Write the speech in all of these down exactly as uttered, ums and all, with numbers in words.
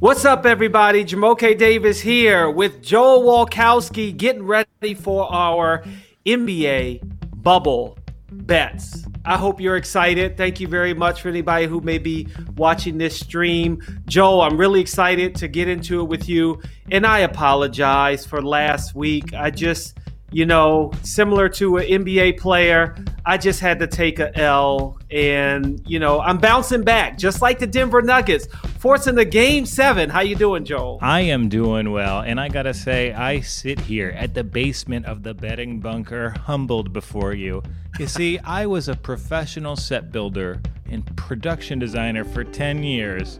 What's up, everybody? Jamoke Davis here with Joel Wolkowski, getting ready for our N B A bubble bets. I hope you're excited. Thank you very much for anybody who may be watching this stream. Joel, I'm really excited to get into it with you. And I apologize for last week. I just, you know, similar to an N B A player, I just had to take a L. And, you know, I'm bouncing back, just like the Denver Nuggets, forcing the game seven. How you doing, Joel? I am doing well. And I got to say, I sit here at the basement of the betting bunker, humbled before you. You see, I was a professional set builder and production designer for ten years,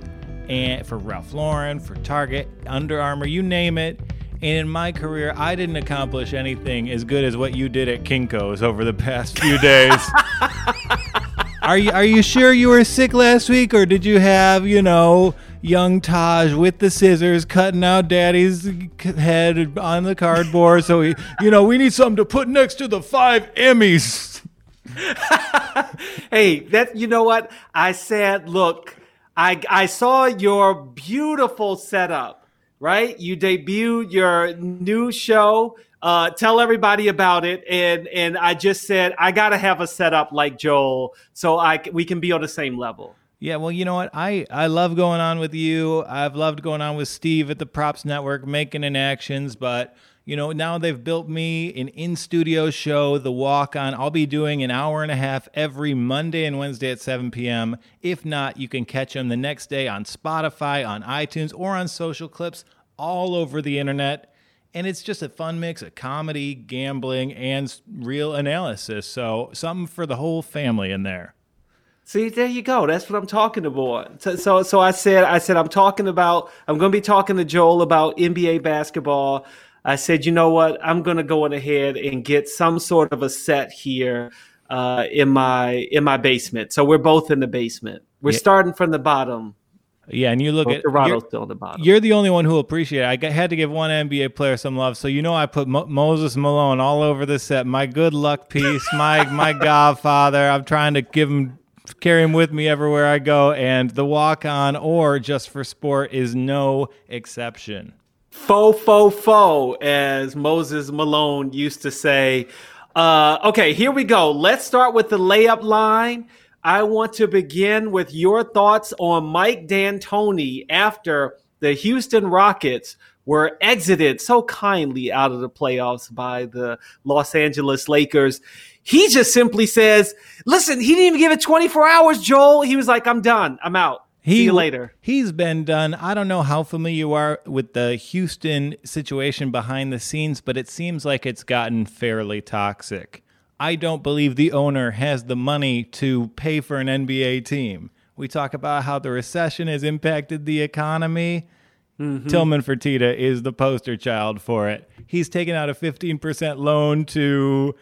and for Ralph Lauren, for Target, Under Armour, you name it. And in my career, I didn't accomplish anything as good as what you did at Kinko's over the past few days. Are you are you sure you were sick last week, or did you have, you know, young Taj with the scissors cutting out Daddy's head on the cardboard? So, he, you know, we need something to put next to the five Emmys. Hey, that, you know what? I said, look, I I saw your beautiful setup. Right? You debuted your new show. Uh, tell everybody about it. And and I just said, I got to have a setup like Joel so I we can be on the same level. Yeah, well, you know what? I, I love going on with you. I've loved going on with Steve at the Props Network, making inactions. But, you know, now they've built me an in-studio show, The Walk-On. I'll be doing an hour and a half every Monday and Wednesday at seven p.m. If not, you can catch them the next day on Spotify, on iTunes, or on social clips all over the internet. And it's just a fun mix of comedy, gambling, and real analysis. So something for the whole family in there. See, there you go. That's what I'm talking about. So, so, so I said, I said, I'm talking about, I'm going to be talking to Joel about N B A basketball. I said, you know what? I'm going to go on ahead and get some sort of a set here uh, in my in my basement. So we're both in the basement. We're yeah. starting from the bottom. Yeah, and you look North at Toronto's still in the bottom. You're the only one who appreciated it. I had to give one N B A player some love. So you know, I put Mo- Moses Malone all over the set. My good luck piece. my my godfather. I'm trying to give him. Carry him with me everywhere I go, and The Walk-On or Just for Sport is no exception. Fo, fo, fo, as Moses Malone used to say. Uh, okay, here we go. Let's start with the layup line. I want to begin with your thoughts on Mike D'Antoni after the Houston Rockets were exited so kindly out of the playoffs by the Los Angeles Lakers. He just simply says, listen, he didn't even give it twenty-four hours, Joel. He was like, I'm done. I'm out. He, See you later. He's been done. I don't know how familiar you are with the Houston situation behind the scenes, but it seems like it's gotten fairly toxic. I don't believe the owner has the money to pay for an N B A team. We talk about how the recession has impacted the economy. Mm-hmm. Tillman Fertitta is the poster child for it. He's taken out a fifteen percent loan to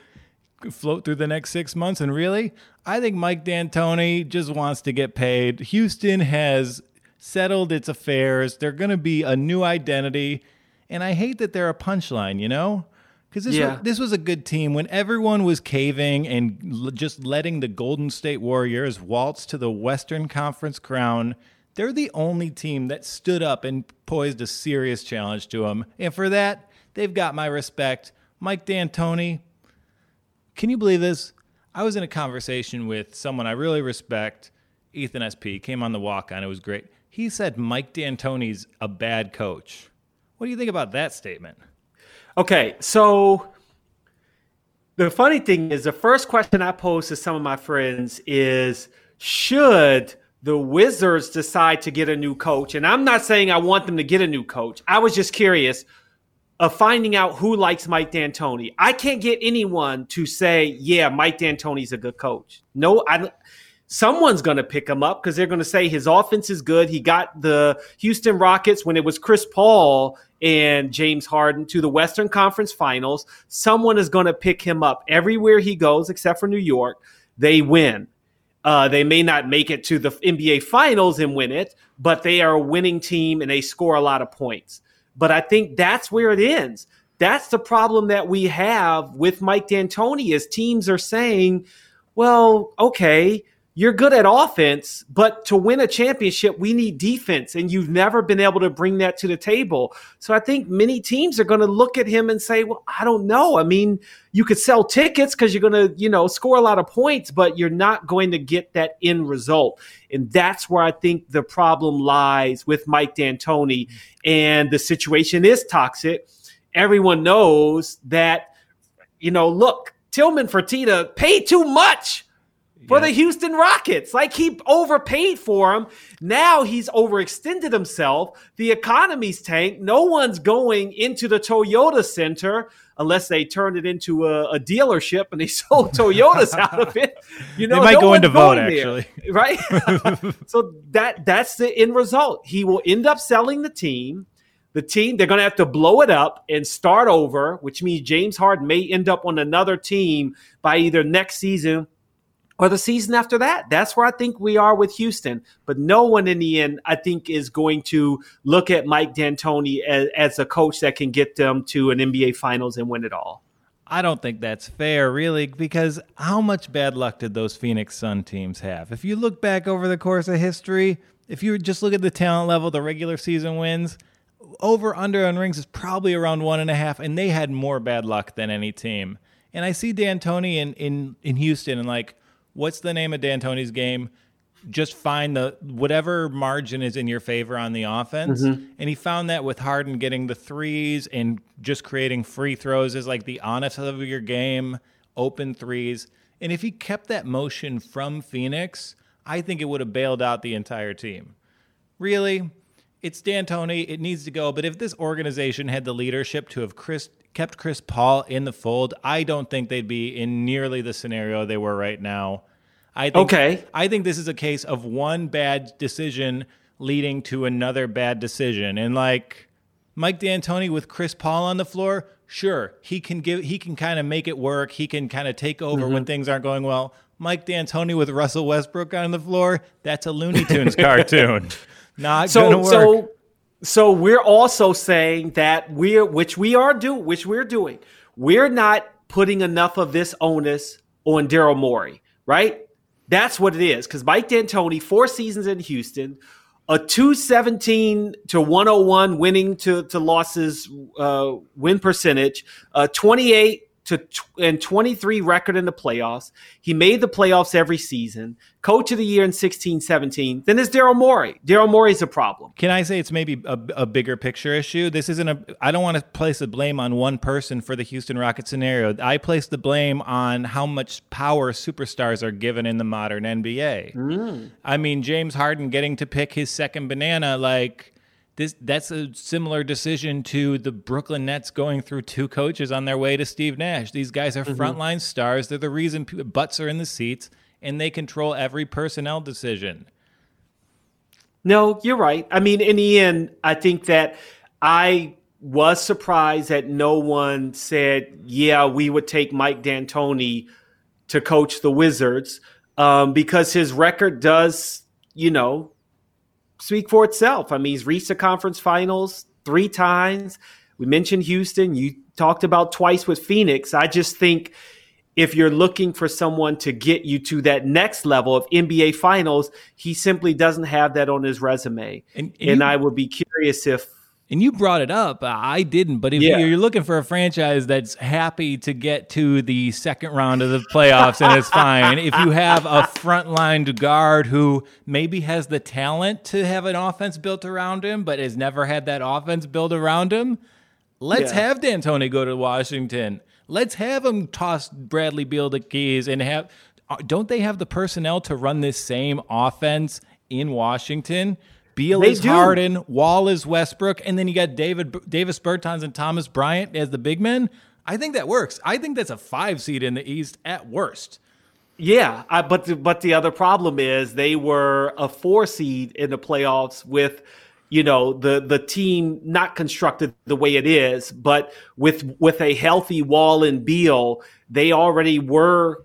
float through the next six months. And really, I think Mike D'Antoni just wants to get paid. Houston has settled its affairs. They're going to be a new identity. And I hate that they're a punchline, you know, because this, yeah. was, this was a good team when everyone was caving and l- just letting the Golden State Warriors waltz to the Western Conference crown. They're the only team that stood up and poised a serious challenge to them. And for that, they've got my respect. Mike D'Antoni, can you believe this? I was in a conversation with someone I really respect, Ethan S P, came on The Walk-On. It was great. He said Mike D'Antoni's a bad coach. What do you think about that statement? Okay, so the funny thing is the first question I pose to some of my friends is, should the Wizards decide to get a new coach? And I'm not saying I want them to get a new coach. I was just curious of finding out who likes Mike D'Antoni. I can't get anyone to say, yeah, Mike D'Antoni's a good coach. No, I, someone's going to pick him up because they're going to say his offense is good. He got the Houston Rockets when it was Chris Paul and James Harden to the Western Conference Finals. Someone is going to pick him up everywhere he goes, except for New York. They win. Uh, they may not make it to the N B A Finals and win it, but they are a winning team and they score a lot of points. But I think that's where it ends. That's the problem that we have with Mike D'Antoni is teams are saying, well, okay, you're good at offense, but to win a championship, we need defense, and you've never been able to bring that to the table. So I think many teams are going to look at him and say, well, I don't know. I mean, you could sell tickets because you're going to, you know, score a lot of points, but you're not going to get that end result. And that's where I think the problem lies with Mike D'Antoni, and the situation is toxic. Everyone knows that, you know, look, Tillman Fertitta paid too much for yeah. the Houston Rockets. Like, he overpaid for him. Now he's overextended himself. The economy's tanked. No one's going into the Toyota Center unless they turned it into a, a dealership and they sold Toyotas out of it. You know, they might no go into vote, actually. There, right? So that that's the end result. He will end up selling the team. The team, they're going to have to blow it up and start over, which means James Harden may end up on another team by either next season or the season after that. That's where I think we are with Houston. But no one in the end, I think, is going to look at Mike D'Antoni as, as a coach that can get them to an N B A Finals and win it all. I don't think that's fair, really, because how much bad luck did those Phoenix Sun teams have? If you look back over the course of history, if you just look at the talent level, the regular season wins, over under on rings is probably around one and a half, and they had more bad luck than any team. And I see D'Antoni in, in, in Houston, and like, what's the name of D'Antoni's game? Just find the whatever margin is in your favor on the offense. Mm-hmm. And he found that with Harden getting the threes and just creating free throws is like the honest of your game, open threes. And if he kept that motion from Phoenix, I think it would have bailed out the entire team. Really? It's D'Antoni. It needs to go. But if this organization had the leadership to have Chris, kept Chris Paul in the fold, I don't think they'd be in nearly the scenario they were right now. I think, okay. I think this is a case of one bad decision leading to another bad decision. And like Mike D'Antoni with Chris Paul on the floor, sure, he can give. He can kind of make it work. He can kind of take over mm-hmm. when things aren't going well. Mike D'Antoni with Russell Westbrook on the floor, that's a Looney Tunes cartoon. Not so, gonna work. So, so we're also saying that we're, which we are do, which we're doing, we're not putting enough of this onus on Daryl Morey, right? That's what it is. Because Mike D'Antoni, four seasons in Houston, a two seventeen to one oh one winning to to losses uh, win percentage, a twenty-eight to tw- and twenty-three record in the playoffs. He made the playoffs every season. Coach of the year in sixteen seventeen. Then there's Daryl Morey. Daryl Morey's a problem. Can I say it's maybe a, a bigger picture issue? This isn't a. I don't want to place the blame on one person for the Houston Rockets scenario. I place the blame on how much power superstars are given in the modern N B A. Mm. I mean, James Harden getting to pick his second banana, like. This, that's a similar decision to the Brooklyn Nets going through two coaches on their way to Steve Nash. These guys are mm-hmm. frontline stars. They're the reason people, butts are in the seats, and they control every personnel decision. No, you're right. I mean, in the end, I think that I was surprised that no one said, yeah, we would take Mike D'Antoni to coach the Wizards um, because his record does, you know, speak for itself. I mean, he's reached the conference finals three times. We mentioned Houston. You talked about twice with Phoenix. I just think if you're looking for someone to get you to that next level of N B A finals, he simply doesn't have that on his resume. And, and, and you, I would be curious if... And you brought it up. I didn't. But if yeah. you're looking for a franchise that's happy to get to the second round of the playoffs and it's fine, if you have a frontline guard who maybe has the talent to have an offense built around him but has never had that offense built around him, let's yeah. have D'Antoni go to Washington. Let's have him toss Bradley Beal the keys and have – don't they have the personnel to run this same offense in Washington? Beal they is do. Harden, Wall is Westbrook, and then you got David Davis Bertans and Thomas Bryant as the big men. I think that works. I think that's a five seed in the East at worst. Yeah, I, but the, but the other problem is they were a four seed in the playoffs with, you know, the the team not constructed the way it is, but with with a healthy Wall and Beal, they already were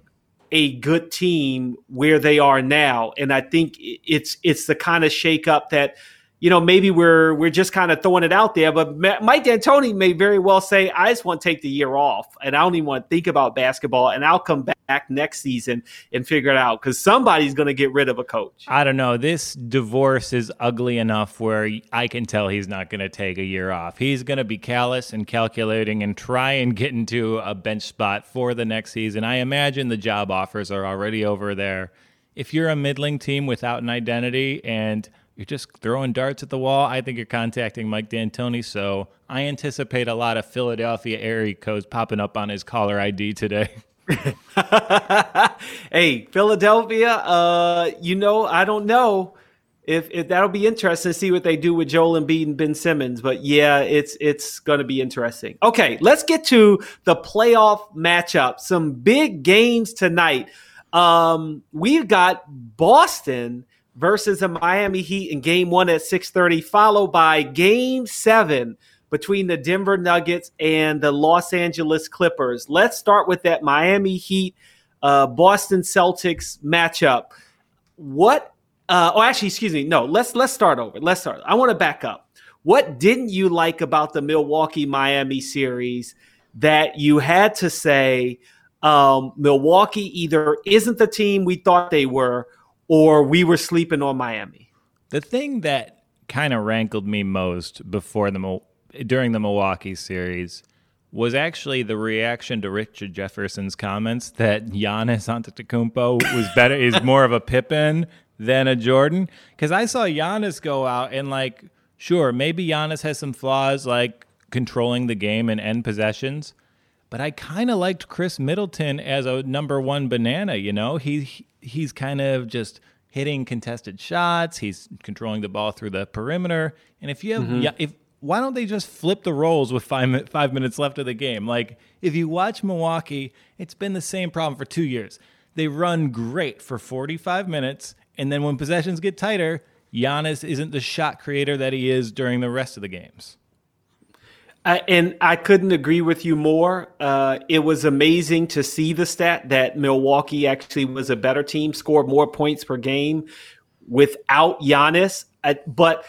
a good team where they are now. And I think it's it's the kind of shakeup that you know, maybe we're we're just kind of throwing it out there. But Mike D'Antoni may very well say, I just want to take the year off, and I don't even want to think about basketball, and I'll come back next season and figure it out, because somebody's going to get rid of a coach. I don't know. This divorce is ugly enough where I can tell he's not going to take a year off. He's going to be callous and calculating and try and get into a bench spot for the next season. I imagine the job offers are already over there. If you're a middling team without an identity and you're just throwing darts at the wall, I think you're contacting Mike D'Antoni, so I anticipate a lot of Philadelphia area codes popping up on his caller I D today. Hey, Philadelphia, uh, you know, I don't know. If, if that'll be interesting to see what they do with Joel Embiid and Ben Simmons. But, yeah, it's it's going to be interesting. Okay, let's get to the playoff matchup. Some big games tonight. Um, we've got Boston versus the Miami Heat in game one at six thirty, followed by game seven between the Denver Nuggets and the Los Angeles Clippers. Let's start with that Miami Heat, uh, Boston Celtics matchup. What Uh, oh, actually, excuse me. No, let's let's start over. Let's start. I want to back up. What didn't you like about the Milwaukee-Miami series that you had to say, um, Milwaukee either isn't the team we thought they were, or we were sleeping on Miami? The thing that kind of rankled me most before the during the Milwaukee series was actually the reaction to Richard Jefferson's comments that Giannis Antetokounmpo was better, is more of a Pippen than a Jordan. Because I saw Giannis go out and, like, sure, maybe Giannis has some flaws, like controlling the game and end possessions, but I kind of liked Chris Middleton as a number one banana, you know? He He's kind of just hitting contested shots. He's controlling the ball through the perimeter. And if you have... Mm-hmm. if Why don't they just flip the roles with five, five minutes left of the game? Like, if you watch Milwaukee, it's been the same problem for two years. They run great for forty-five minutes, and then when possessions get tighter, Giannis isn't the shot creator that he is during the rest of the games. I, and I couldn't agree with you more. Uh, it was amazing to see the stat that Milwaukee actually was a better team, scored more points per game without Giannis. I, but...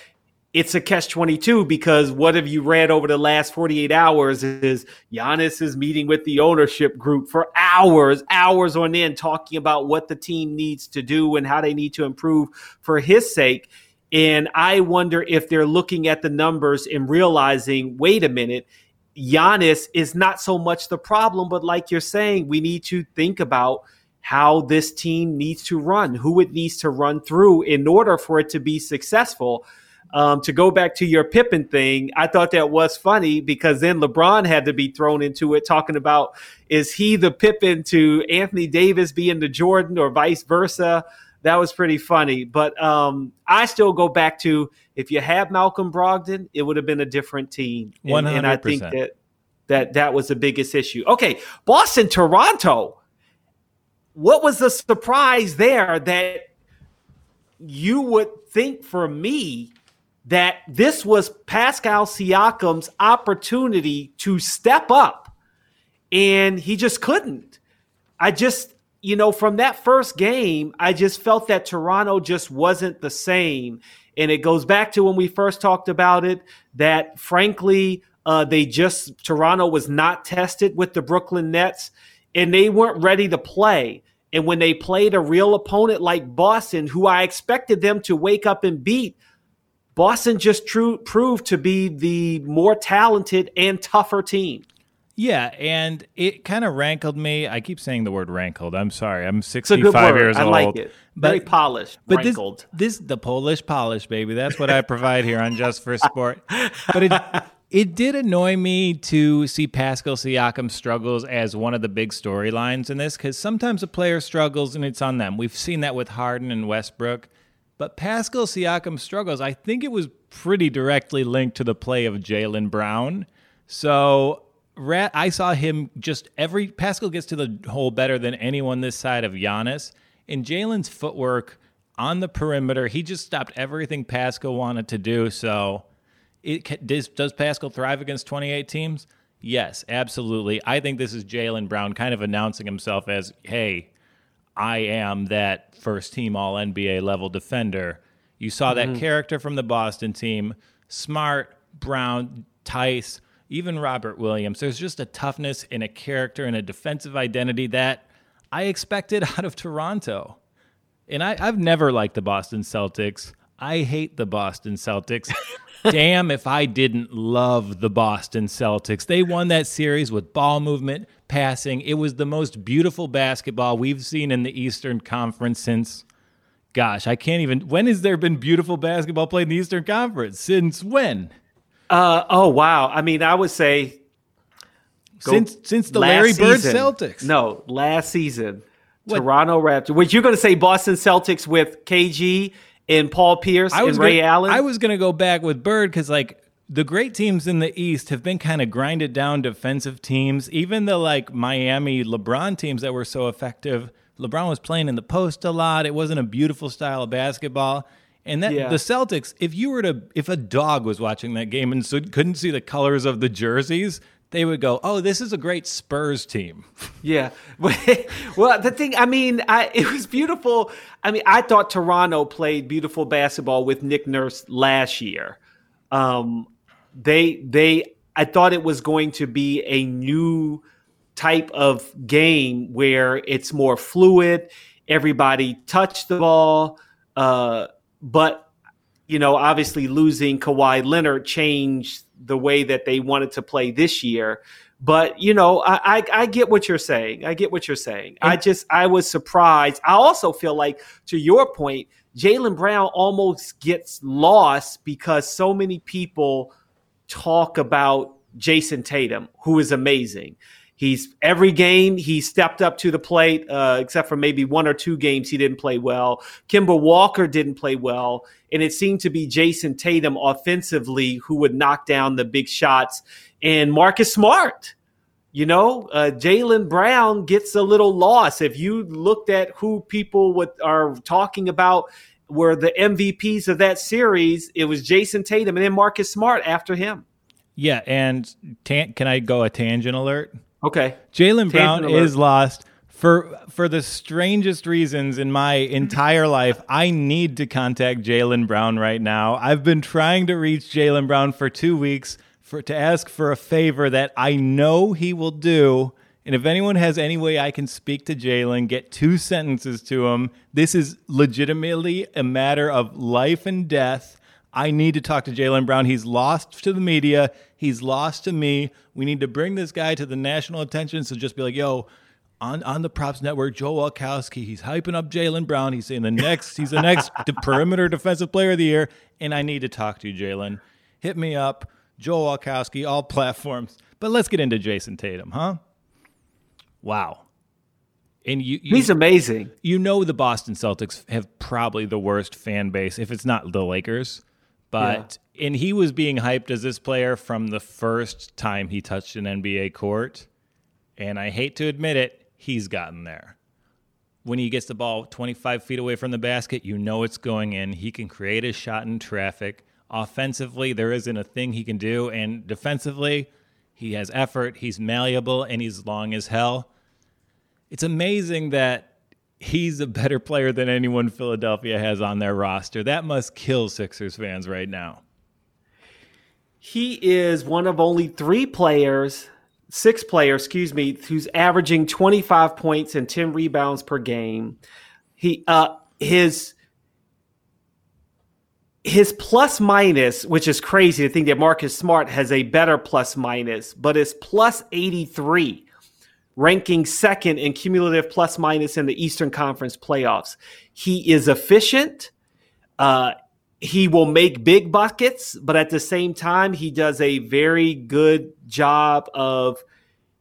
It's a catch twenty-two, because what have you read over the last forty-eight hours is Giannis is meeting with the ownership group for hours, hours on end, talking about what the team needs to do and how they need to improve for his sake. And I wonder if they're looking at the numbers and realizing, wait a minute, Giannis is not so much the problem, but like you're saying, we need to think about how this team needs to run, who it needs to run through in order for it to be successful. Um, to go back to your Pippen thing, I thought that was funny, because then LeBron had to be thrown into it, talking about, is he the Pippen to Anthony Davis being the Jordan or vice versa? That was pretty funny. But um, I still go back to, if you had Malcolm Brogdon, it would have been a different team. And, one hundred percent. And I think that, that that was the biggest issue. Okay, Boston, Toronto. What was the surprise there that you would think, for me, that this was Pascal Siakam's opportunity to step up, and he just couldn't. I just, you know, from that first game, I just felt that Toronto just wasn't the same. And it goes back to when we first talked about it, that frankly, uh, they just, Toronto was not tested with the Brooklyn Nets, and they weren't ready to play. And when they played a real opponent like Boston, who I expected them to wake up and beat, Boston just true, proved to be the more talented and tougher team. Yeah, and it kind of rankled me. I keep saying the word rankled. I'm sorry. I'm sixty-five years old. I like it. But, Very polished, but rankled. This, this the Polish polish, baby. That's what I provide here on Just for Sport. But it it did annoy me to see Pascal Siakam's struggles as one of the big storylines in this, because sometimes a player struggles and it's on them. We've seen that with Harden and Westbrook. But Pascal Siakam's struggles, I think it was pretty directly linked to the play of Jalen Brown. So Rat, I saw him just every... Pascal gets to the hole better than anyone this side of Giannis. And Jalen's footwork on the perimeter, he just stopped everything Pascal wanted to do. So it does, does Pascal thrive against twenty-eight teams? Yes, absolutely. I think this is Jalen Brown kind of announcing himself as, hey... I am that first-team All-N B A level defender, You saw that mm-hmm. character from the Boston team, Smart, Brown, Tice, even Robert Williams. There's just a toughness and a character and a defensive identity that I expected out of Toronto. And I, I've never liked the Boston Celtics. I hate the Boston Celtics. Damn if I didn't love the Boston Celtics. They won that series with ball movement, passing. It was the most beautiful basketball we've seen in the Eastern Conference since, gosh, I can't even, when has there been beautiful basketball played in the Eastern Conference? Since when? Uh, oh, wow. I mean, I would say. Since since the Larry Bird season. Celtics. No, last season. What? Toronto Raptors. Which you're going to say Boston Celtics with K G and Paul Pierce I was and Ray gonna, Allen? I was going to go back with Bird because, like, the great teams in the East have been kind of grinded down defensive teams. Even the, like, Miami LeBron teams that were so effective, LeBron was playing in the post a lot. It wasn't a beautiful style of basketball. And that yeah. the Celtics, if you were to, if a dog was watching that game and so couldn't see the colors of the jerseys, they would go, "Oh, this is a great Spurs team." Yeah. Well, the thing, I mean, I, it was beautiful. I mean, I thought Toronto played beautiful basketball with Nick Nurse last year. Um, they, they, I thought it was going to be a new type of game where it's more fluid. Everybody touched the ball. Uh, but, you know, obviously losing Kawhi Leonard changed the way that they wanted to play this year. But, you know, I, I, I get what you're saying. I get what you're saying. I just, I was surprised. I also feel like, to your point, Jaylen Brown almost gets lost because so many people talk about Jayson Tatum, who is amazing. He's every game he stepped up to the plate, uh, except for maybe one or two games he didn't play well. Kemba Walker didn't play well, and it seemed to be Jayson Tatum offensively who would knock down the big shots. And Marcus Smart, you know, uh, Jaylen Brown gets a little lost. If you looked at who people would, are talking about were the M V Ps of that series, it was Jayson Tatum and then Marcus Smart after him. Yeah, and tan- can I go a tangent alert? Okay. Jaylen Brown is lost for for the strangest reasons in my entire life. I need to contact Jaylen Brown right now. I've been trying to reach Jaylen Brown for two weeks for to ask for a favor that I know he will do. And if anyone has any way I can speak to Jaylen, get two sentences to him, this is legitimately a matter of life and death. I need to talk to Jaylen Brown. He's lost to the media. He's lost to me. We need to bring this guy to the national attention. So just be like, yo, on, on the Props Network, Joel Wolkowski, he's hyping up Jaylen Brown. He's saying the next, he's the next perimeter defensive player of the year. And I need to talk to you, Jaylen. Hit me up, Joel Wolkowski, all platforms. But let's get into Jayson Tatum, huh? Wow. And you, you, he's amazing. You know the Boston Celtics have probably the worst fan base, if it's not the Lakers. But yeah. and he was being hyped as this player from the first time he touched an N B A court. And I hate to admit it, he's gotten there. When he gets the ball twenty-five feet away from the basket, you know it's going in. He can create a shot in traffic. Offensively, there isn't a thing he can do. And defensively, he has effort, he's malleable, and he's long as hell. It's amazing that he's a better player than anyone Philadelphia has on their roster. That must kill Sixers fans right now. He is one of only three players, six players, excuse me, who's averaging twenty-five points and ten rebounds per game. He, uh, his, his plus minus, which is crazy to think that Marcus Smart has a better plus minus, but his plus eighty-three. Ranking second in cumulative plus minus in the Eastern Conference playoffs. He is efficient. Uh, he will make big buckets, but at the same time, he does a very good job of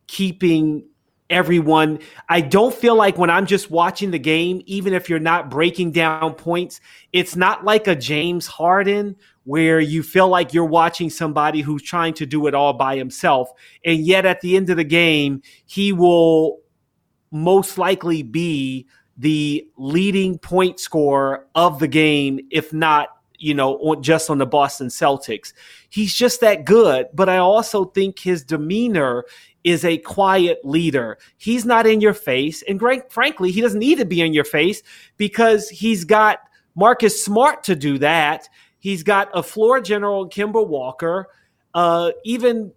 keeping everyone. I don't feel like when I'm just watching the game, even if you're not breaking down points, it's not like a James Harden where you feel like you're watching somebody who's trying to do it all by himself. And yet at the end of the game, he will most likely be the leading point scorer of the game, if not, you know, just on the Boston Celtics. He's just that good. But I also think his demeanor is a quiet leader. He's not in your face. And frankly, he doesn't need to be in your face because he's got Marcus Smart to do that. He's got a floor general, Kemba Walker. Uh, even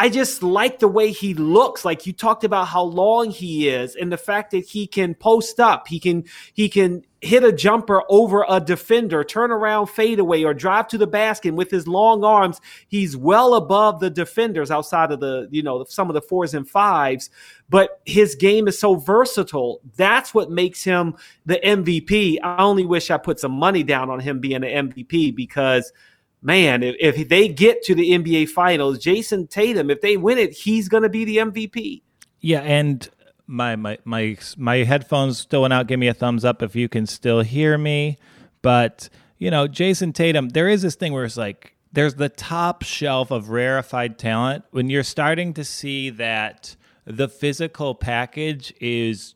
I just like the way he looks. Like you talked about how long he is and the fact that he can post up. He can he can hit a jumper over a defender, turn around fadeaway, or drive to the basket with his long arms. He's well above the defenders outside of the, you know, some of the fours and fives. But his game is so versatile. That's what makes him the M V P. I only wish I put some money down on him being the M V P because, man, if, if they get to the N B A Finals, Jayson Tatum, if they win it, he's going to be the M V P. Yeah, and my my my my headphones still went out. Give me a thumbs up if you can still hear me. But, you know, Jayson Tatum, there is this thing where it's like there's the top shelf of rarefied talent when you're starting to see that the physical package is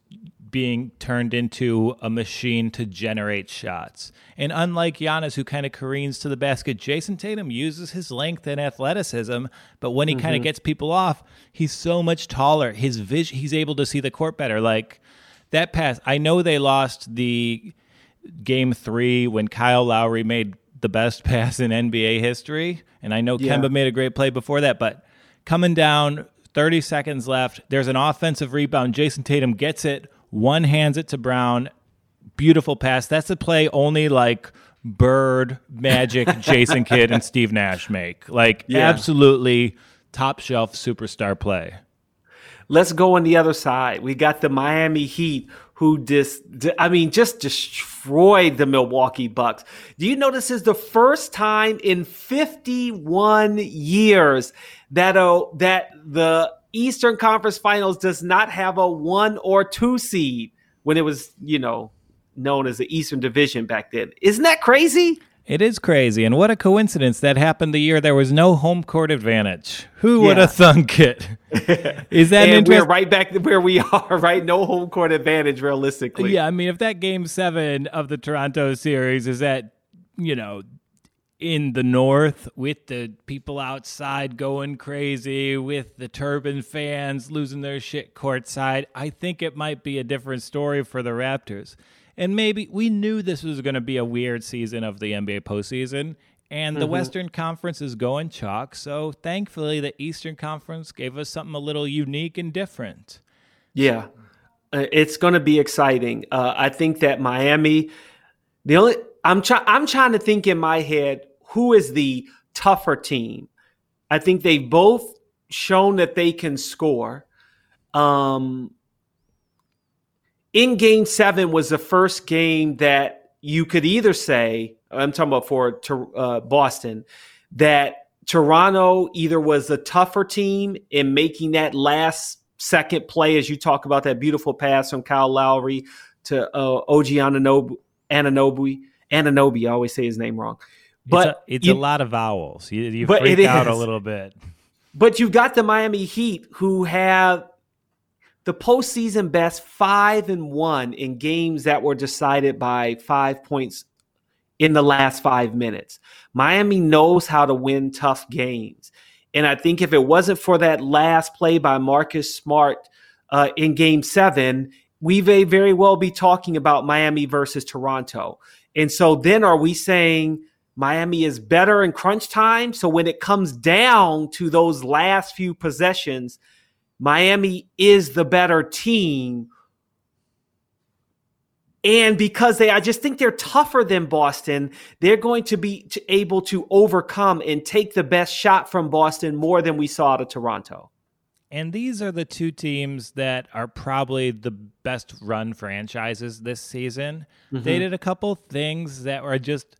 being turned into a machine to generate shots. And unlike Giannis, who kind of careens to the basket, Jayson Tatum uses his length and athleticism, but when he mm-hmm. kind of gets people off, he's so much taller. His vision, he's able to see the court better. Like that pass, I know they lost the game three when Kyle Lowry made the best pass in N B A history, and I know yeah. Kemba made a great play before that, but coming down, thirty seconds left. There's an offensive rebound. Jayson Tatum gets it, one hands it to Brown. Beautiful pass. That's a play only like Bird, Magic, Jason Kidd, and Steve Nash make. Like yeah. absolutely top shelf superstar play. Let's go on the other side. We got the Miami Heat who dis, I mean, just destroyed the Milwaukee Bucks. Do you notice this is the first time in fifty-one years that uh, that the Eastern Conference Finals does not have a one or two seed when it was, you know, known as the Eastern Division back then? Isn't that crazy? It is crazy, and what a coincidence that happened the year there was no home court advantage. Who would yeah. have thunk it? Is that and we're right back where we are, right? No home court advantage, realistically. Yeah, I mean, if that game seven of the Toronto series is at, you know, in the north with the people outside going crazy, with the Turbine fans losing their shit courtside, I think it might be a different story for the Raptors. And maybe we knew this was going to be a weird season of the N B A postseason, and the mm-hmm. Western Conference is going chalk, so thankfully the Eastern Conference gave us something a little unique and different. Yeah, it's going to be exciting. Uh, I think that Miami, the only I'm, try, I'm trying to think in my head, who is the tougher team? I think they've both shown that they can score. Um In game seven was the first game that you could either say, I'm talking about for uh, Boston, that Toronto either was the tougher team in making that last second play, as you talk about that beautiful pass from Kyle Lowry to uh, O G Anunoby, Anunoby. Anunoby, I always say his name wrong. But It's a, it's you, a lot of vowels. You, you freak out is. a little bit. But you've got the Miami Heat who have the postseason best five and one in games that were decided by five points in the last five minutes. Miami knows how to win tough games. And I think if it wasn't for that last play by Marcus Smart uh, in game seven, we may very well be talking about Miami versus Toronto. And so then are we saying Miami is better in crunch time? So when it comes down to those last few possessions, Miami is the better team. And because they, I just think they're tougher than Boston, they're going to be able to overcome and take the best shot from Boston more than we saw out of Toronto. And these are the two teams that are probably the best run franchises this season. Mm-hmm. They did a couple things that were just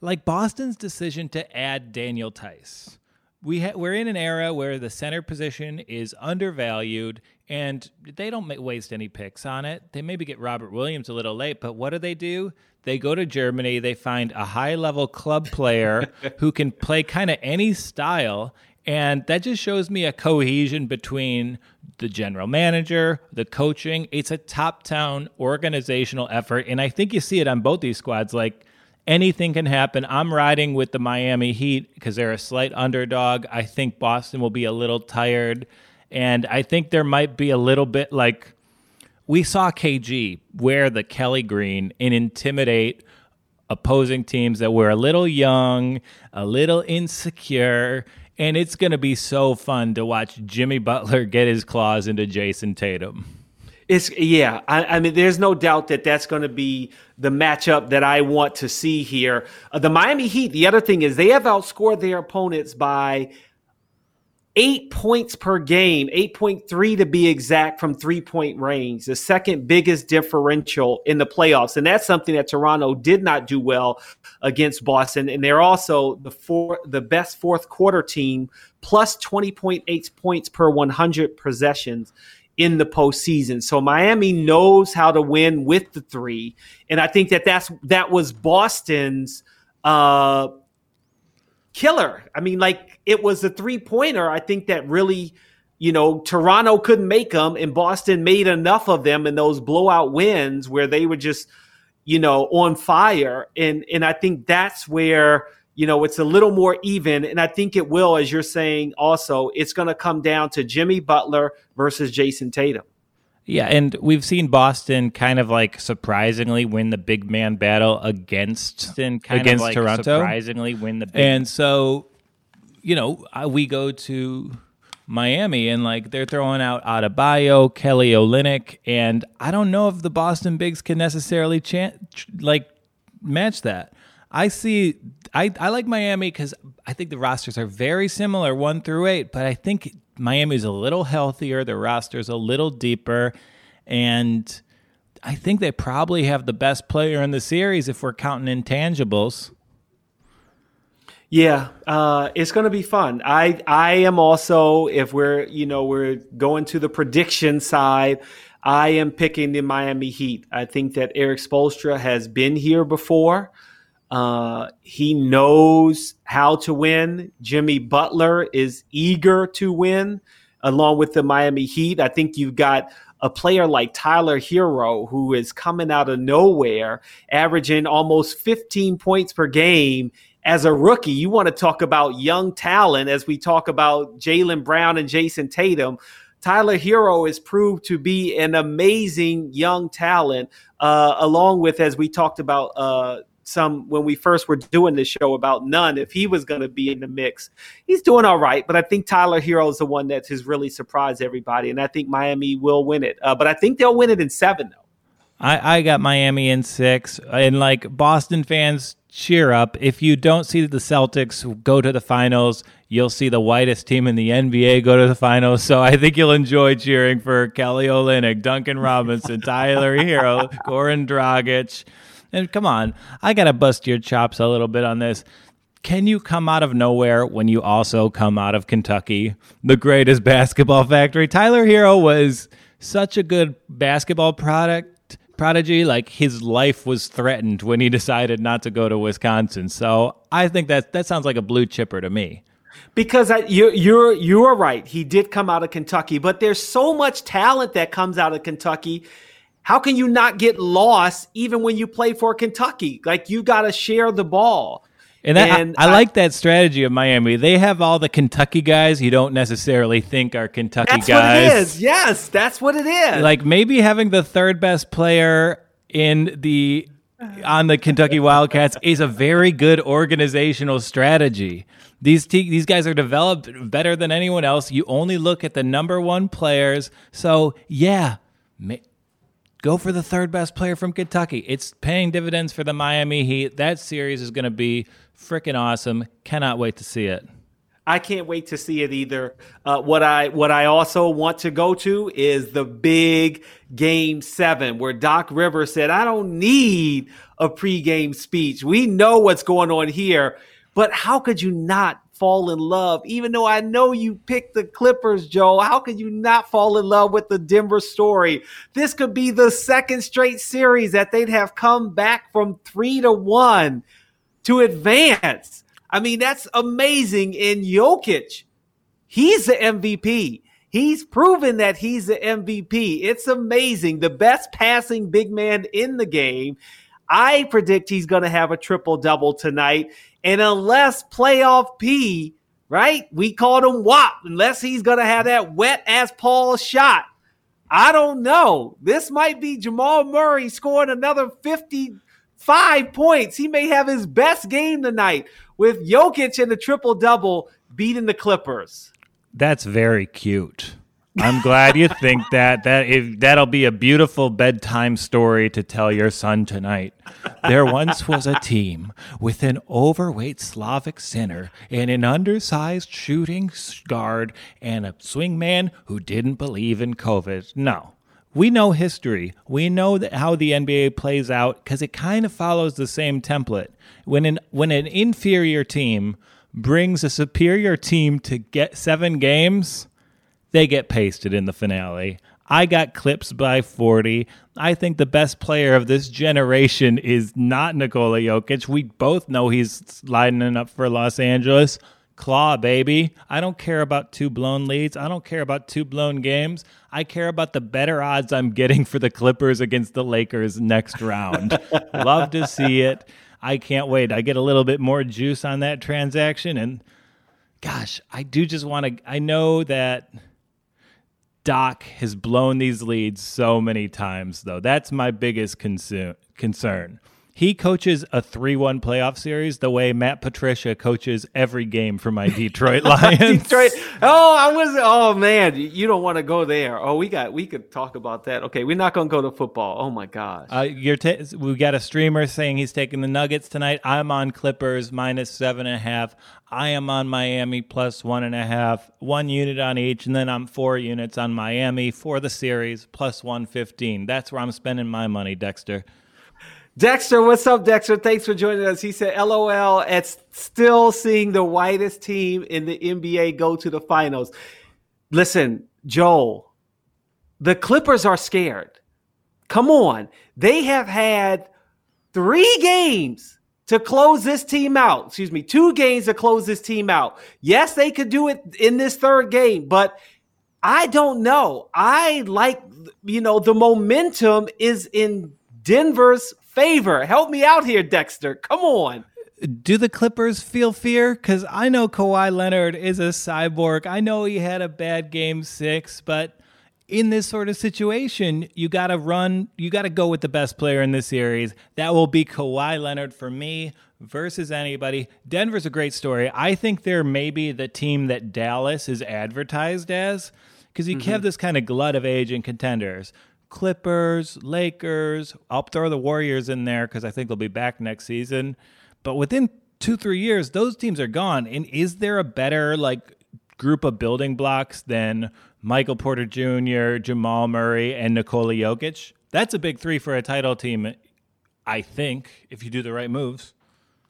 like Boston's decision to add Daniel Tice. We ha- we're in an era where the center position is undervalued, and they don't ma- waste any picks on it. They maybe get Robert Williams a little late, but what do they do? They go to Germany. They find a high-level club player who can play kind of any style, and that just shows me a cohesion between the general manager, the coaching. It's a top-down organizational effort, and I think you see it on both these squads. Like, anything can happen. I'm riding with the Miami Heat because they're a slight underdog. I think Boston will be a little tired. And I think there might be a little bit like we saw K G wear the Kelly green and intimidate opposing teams that were a little young, a little insecure, and it's going to be so fun to watch Jimmy Butler get his claws into Jayson Tatum. It's yeah, I, I mean, there's no doubt that that's going to be the matchup that I want to see here. Uh, the Miami Heat, the other thing is they have outscored their opponents by eight points per game, eight point three to be exact, from three-point range, the second biggest differential in the playoffs. And that's something that Toronto did not do well against Boston. And they're also the four, the best fourth-quarter team, plus twenty point eight points per one hundred possessions in the postseason. So Miami knows how to win with the three. And I think that that's, that was Boston's uh, killer. I mean, like, it was a three-pointer. I think that really, you know, Toronto couldn't make them, and Boston made enough of them in those blowout wins where they were just, you know, on fire. And, and I think that's where, you know, it's a little more even, and I think it will, as you're saying also, it's going to come down to Jimmy Butler versus Jayson Tatum. Yeah, and we've seen Boston kind of like surprisingly win the big man battle against, kind against of like Toronto. Surprisingly win the big And so, you know, we go to Miami, and like they're throwing out Adebayo, Kelly Olynyk, and I don't know if the Boston bigs can necessarily chan- like match that. I see. I, I like Miami because I think the rosters are very similar, one through eight. But I think Miami's a little healthier. The roster's a little deeper, and I think they probably have the best player in the series if we're counting intangibles. Yeah, uh, it's going to be fun. I I am also, if we're you know we're going to the prediction side, I am picking the Miami Heat. I think that Eric Spoelstra has been here before. Uh, he knows how to win. Jimmy Butler is eager to win, along with the Miami Heat. I think you've got a player like Tyler Herro, who is coming out of nowhere, averaging almost fifteen points per game as a rookie. You want to talk about young talent as we talk about Jaylen Brown and Jayson Tatum. Tyler Herro is proved to be an amazing young talent, uh, along with, as we talked about, uh, some when we first were doing this show about Nunn, if he was going to be in the mix. He's doing all right, but I think Tyler Herro is the one that has really surprised everybody, and I think Miami will win it. Uh, but I think they'll win it in seven, though. I, I got Miami in six, and like Boston fans, cheer up. If you don't see the Celtics go to the finals, you'll see the whitest team in the N B A go to the finals. So I think you'll enjoy cheering for Kelly Olynyk, Duncan Robinson, Tyler Herro, Goran Dragic. And come on, I got to bust your chops a little bit on this. Can you come out of nowhere when you also come out of Kentucky, the greatest basketball factory? Tyler Herro was such a good basketball product prodigy. Like, his life was threatened when he decided not to go to Wisconsin. So I think that that sounds like a blue chipper to me. Because I, you're, you're, you're right. He did come out of Kentucky, but there's so much talent that comes out of Kentucky. How can you not get lost even when you play for Kentucky? Like, you got to share the ball. And, that, and I, I like I, that strategy of Miami. They have all the Kentucky guys you don't necessarily think are Kentucky that's guys. That's what it is. Yes, that's what it is. Like, maybe having the third best player in the on the Kentucky Wildcats is a very good organizational strategy. These te- these guys are developed better than anyone else. You only look at the number one players. So, yeah, ma- Go for the third best player from Kentucky. It's paying dividends for the Miami Heat. That series is going to be freaking awesome. Cannot wait to see it. I can't wait to see it either. Uh, what I what I also want to go to is the big game seven, where Doc Rivers said, I don't need a pregame speech. We know what's going on here, but how could you not fall in love? Even though I know you picked the Clippers, Joe, how could you not fall in love with the Denver story? This could be the second straight series that they'd have come back from three to one to advance. I mean, that's amazing. And Jokic, he's the M V P. He's proven that he's the M V P. It's amazing. The best passing big man in the game. I predict he's going to have a triple-double tonight. And unless playoff P, right, we called him W A P, unless he's going to have that wet-ass Paul shot, I don't know. This might be Jamal Murray scoring another fifty five points. He may have his best game tonight with Jokic in the triple-double beating the Clippers. That's very cute. I'm glad you think that. That if, that'll be a beautiful bedtime story to tell your son tonight. There once was a team with an overweight Slavic center and an undersized shooting guard and a swingman who didn't believe in COVID. No. We know history. We know that how the N B A plays out because it kind of follows the same template. When an when an inferior team brings a superior team to get seven games, they get pasted in the finale. I got clips by forty. I think the best player of this generation is not Nikola Jokic. We both know he's lining up for Los Angeles. Claw, baby. I don't care about two blown leads. I don't care about two blown games. I care about the better odds I'm getting for the Clippers against the Lakers next round. Love to see it. I can't wait. I get a little bit more juice on that transaction. And gosh, I do just want to, I know that Doc has blown these leads so many times, though. That's my biggest consu- concern. He coaches a three one playoff series the way Matt Patricia coaches every game for my Detroit Lions. Detroit. Oh, I was. Oh man, you don't want to go there. Oh, we got. We could talk about that. Okay, we're not going to go to football. Oh my gosh. Uh, you're t- we got a streamer saying he's taking the Nuggets tonight. I'm on Clippers minus seven and a half. I am on Miami plus one and a half. One unit on each, and then I'm four units on Miami for the series plus one fifteen. That's where I'm spending my money, Dexter. Dexter, what's up, Dexter? Thanks for joining us. He said, LOL, at still seeing the whitest team in the N B A go to the finals. Listen, Joel, the Clippers are scared. Come on. They have had three games to close this team out. Excuse me, two games to close this team out. Yes, they could do it in this third game, but I don't know. I like, you know, the momentum is in Denver's favor. Help me out here, Dexter. Come on. Do the Clippers feel fear? Because I know Kawhi Leonard is a cyborg. I know he had a bad game six, but in this sort of situation, you got to run. You got to go with the best player in this series. That will be Kawhi Leonard for me versus anybody. Denver's a great story. I think they're maybe the team that Dallas is advertised as because you mm-hmm. have this kind of glut of age and contenders. Clippers, Lakers, I'll throw the Warriors in there because I think they'll be back next season. But within two, three years, those teams are gone. And is there a better like group of building blocks than Michael Porter Junior, Jamal Murray, and Nikola Jokic? That's a big three for a title team, I think, if you do the right moves.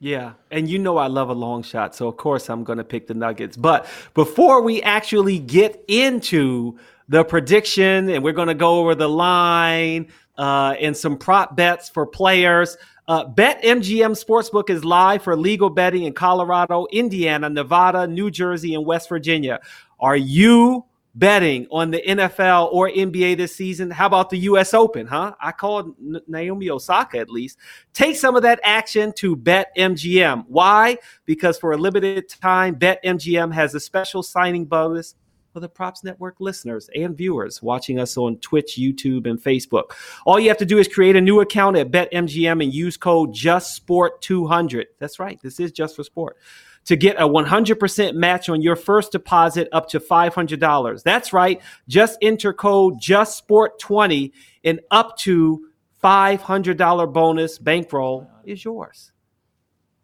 Yeah, and you know I love a long shot, so of course I'm going to pick the Nuggets. But before we actually get into the prediction, and we're going to go over the line uh, and some prop bets for players. Uh, BetMGM Sportsbook is live for legal betting in Colorado, Indiana, Nevada, New Jersey, and West Virginia. Are you betting on the N F L or N B A this season? How about the U S Open, huh? I called Naomi Osaka at least. Take some of that action to BetMGM. Why? Because for a limited time, BetMGM has a special signing bonus for the Props Network listeners and viewers watching us on Twitch, YouTube, and Facebook. All you have to do is create a new account at BetMGM and use code Just Sport two hundred. That's right. This is Just for Sport. To get a one hundred percent match on your first deposit up to five hundred dollars. That's right. Just enter code Just Sport twenty and up to five hundred dollars bonus bankroll is yours.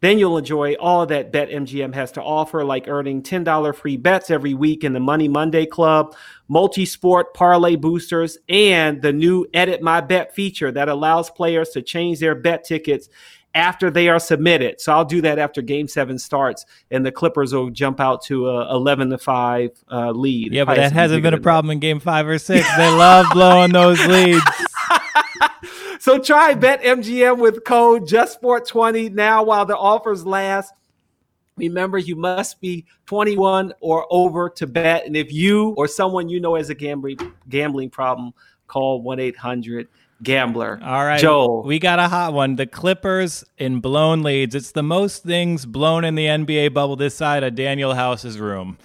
Then you'll enjoy all that BetMGM has to offer, like earning ten dollars free bets every week in the Money Monday Club, multi-sport parlay boosters, and the new Edit My Bet feature that allows players to change their bet tickets after they are submitted. So I'll do that after Game seven starts, and the Clippers will jump out to a eleven to five uh, lead. Yeah, but that hasn't been a problem in Game five or six. They love blowing those leads. So try BetMGM with code Just Sport twenty now while the offers last. Remember, you must be twenty-one or over to bet. And if you or someone you know has a gambling gambling problem, call one eight hundred gambler. All right, Joel. We got a hot one. The Clippers in blown leads. It's the most things blown in the N B A bubble this side of Daniel House's room.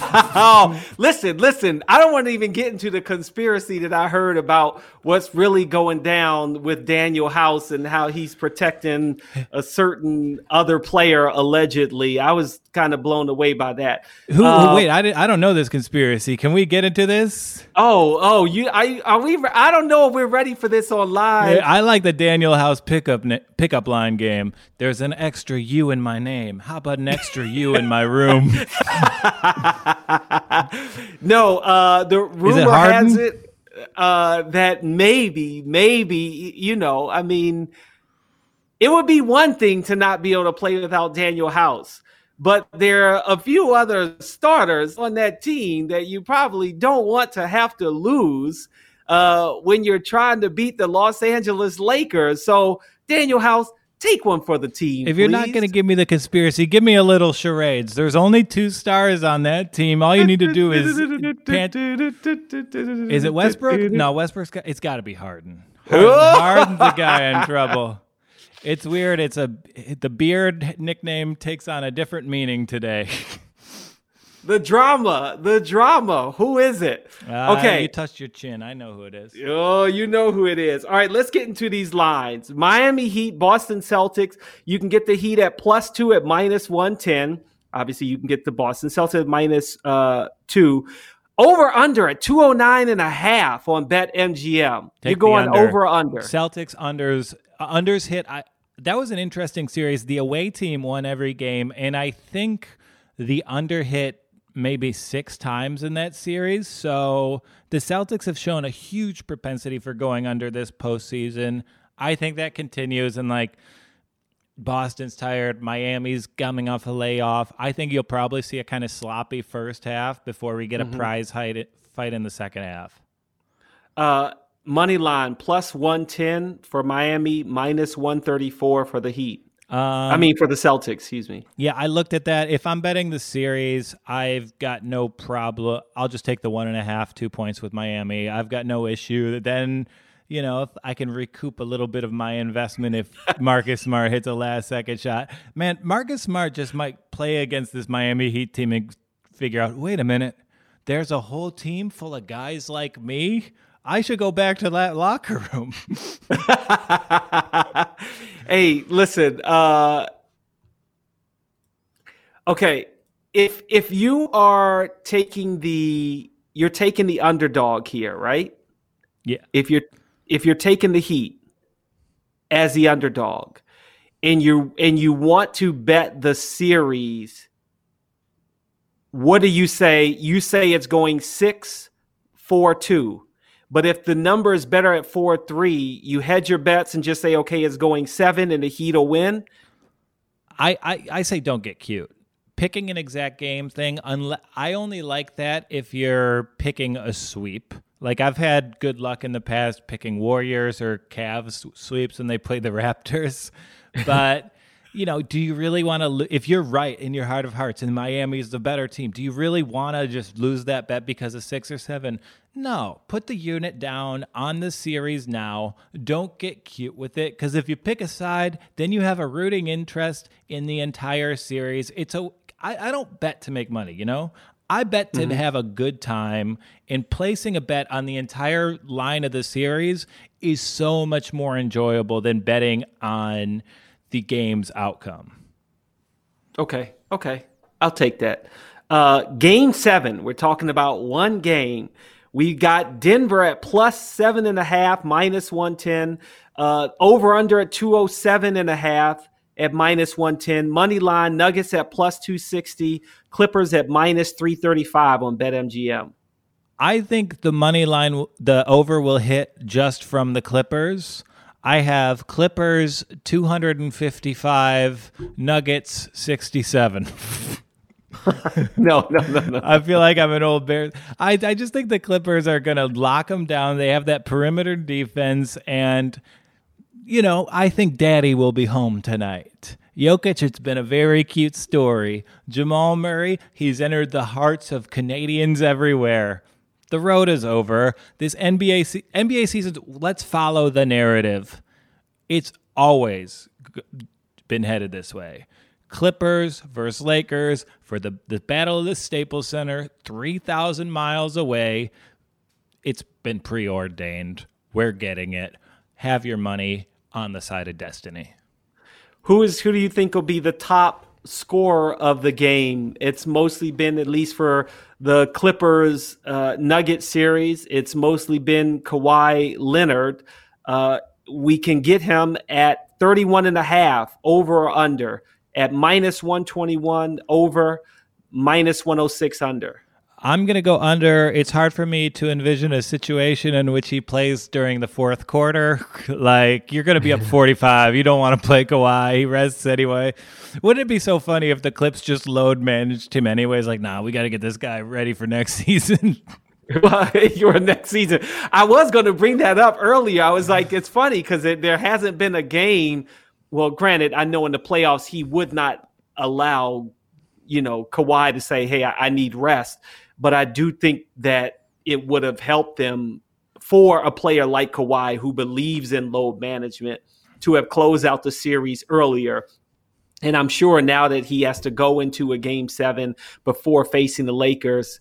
oh, listen, listen, I don't want to even get into the conspiracy that I heard about what's really going down with Daniel House and how he's protecting a certain other player, allegedly. I was kind of blown away by that. Who? Uh, wait, I, did, I don't know this conspiracy. Can we get into this? Oh, oh, you, I, are we, I don't know if we're ready for this on live. I like the Daniel House pickup, pickup line game. There's an extra U in my name. How about an extra U in my room? No, uh, the rumor has it uh, that maybe, maybe, you know, I mean, it would be one thing to not be able to play without Daniel House, but there are a few other starters on that team that you probably don't want to have to lose uh, when you're trying to beat the Los Angeles Lakers. So Daniel House, take one for the team. If you're please. not going to give me the conspiracy, give me a little charades. There's only two stars on that team. All you need to do is... pant- is it Westbrook? No, Westbrook's got... It's got to be Harden. Harden Harden's the guy in trouble. It's weird. It's a The beard nickname takes on a different meaning today. The drama. The drama. Who is it? Uh, okay. You touched your chin. I know who it is. Oh, you know who it is. All right, let's get into these lines. Miami Heat, Boston Celtics. You can get the Heat at plus two at minus one ten. Obviously, you can get the Boston Celtics at minus uh, two. Over under at two oh nine and a half on BetMGM. Take You're going under. over under. Celtics unders. Uh, unders hit. I, that was an interesting series. The away team won every game, and I think the under hit maybe six times in that series. So the Celtics have shown a huge propensity for going under this postseason. I think that continues. And like Boston's tired, Miami's coming off a layoff. I think you'll probably see a kind of sloppy first half before we get mm-hmm. a prize fight in the second half. Uh, money line plus one ten for Miami, minus one thirty-four for the Heat. Um, I mean, for the Celtics, excuse me. Yeah, I looked at that. If I'm betting the series, I've got no problem. I'll just take the one and a half, two points with Miami. I've got no issue. Then, you know, if I can recoup a little bit of my investment if Marcus Smart hits a last-second shot. Man, Marcus Smart just might play against this Miami Heat team and figure out, wait a minute, there's a whole team full of guys like me? I should go back to that locker room. Hey, listen. Uh, okay, if if you are taking the you're taking the underdog here, right? Yeah. If you're if you're taking the Heat as the underdog, and you and you want to bet the series, what do you say? You say it's going six, four, two. But if the number is better at four three, you hedge your bets and just say, okay, it's going seven and the Heat will win? I, I, I say don't get cute. Picking an exact game thing, unle- I only like that if you're picking a sweep. Like I've had good luck in the past picking Warriors or Cavs sweeps when they play the Raptors. But, you know, do you really want to, lo- if you're right in your heart of hearts and Miami's the better team, do you really want to just lose that bet because of six or seven? No, put the unit down on the series now. Don't get cute with it, because if you pick a side, then you have a rooting interest in the entire series. It's a I, I don't bet to make money, you know? I bet to mm-hmm. have a good time, and placing a bet on the entire line of the series is so much more enjoyable than betting on the game's outcome. Okay, okay. I'll take that. Uh, game seven, we're talking about one game. We got Denver at plus seven and a half, minus one ten. Uh, over under at two oh seven and a half at minus one ten. Money line, Nuggets at plus two sixty. Clippers at minus three thirty-five on BetMGM. I think the money line, the over will hit just from the Clippers. I have Clippers two fifty-five, Nuggets sixty-seven. no, no, no, no. I feel like I'm an old bear. I, I just think the Clippers are going to lock them down. They have that perimeter defense, and, you know, I think Daddy will be home tonight. Jokic, it's been a very cute story. Jamal Murray, he's entered the hearts of Canadians everywhere. The road is over. This N B A, se- N B A season, let's follow the narrative. It's always been headed this way. Clippers versus Lakers for the, the Battle of the Staples Center, three thousand miles away. It's been preordained. We're getting it. Have your money on the side of destiny. Who is who do you think will be the top scorer of the game? It's mostly been, at least for the Clippers uh, Nugget series, it's mostly been Kawhi Leonard. Uh, we can get him at thirty-one and a half, over or under, at minus one twenty-one, over, minus one oh six, under. I'm going to go under. It's hard for me to envision a situation in which he plays during the fourth quarter. Like, you're going to be up forty-five. You don't want to play Kawhi. He rests anyway. Wouldn't it be so funny if the Clips just load managed him anyways? Like, nah, we got to get this guy ready for next season. Well, your next season. I was going to bring that up earlier. I was like, it's funny because it, there hasn't been a game. Well, granted, I know in the playoffs he would not allow, you know, Kawhi to say, hey, I, I need rest. But I do think that it would have helped them for a player like Kawhi, who believes in load management, to have closed out the series earlier. And I'm sure now that he has to go into a game seven before facing the Lakers,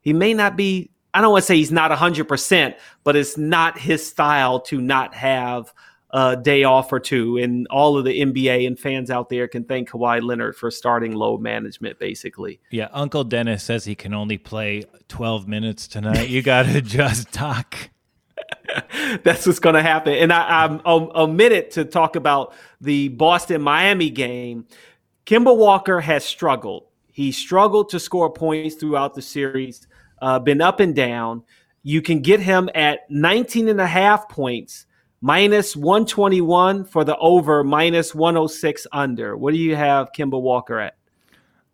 he may not be, I don't want to say he's not one hundred percent, but it's not his style to not have a day off or two. And all of the N B A and fans out there can thank Kawhi Leonard for starting load management, basically. Yeah, Uncle Dennis says he can only play twelve minutes tonight. You got to just talk. That's what's going to happen. And I, I'm omitted to talk about the Boston-Miami game. Kemba Walker has struggled. He struggled to score points throughout the series, uh, been up and down. You can get him at nineteen and a half points, minus one twenty-one for the over, minus one oh six under. What do you have Kemba Walker at?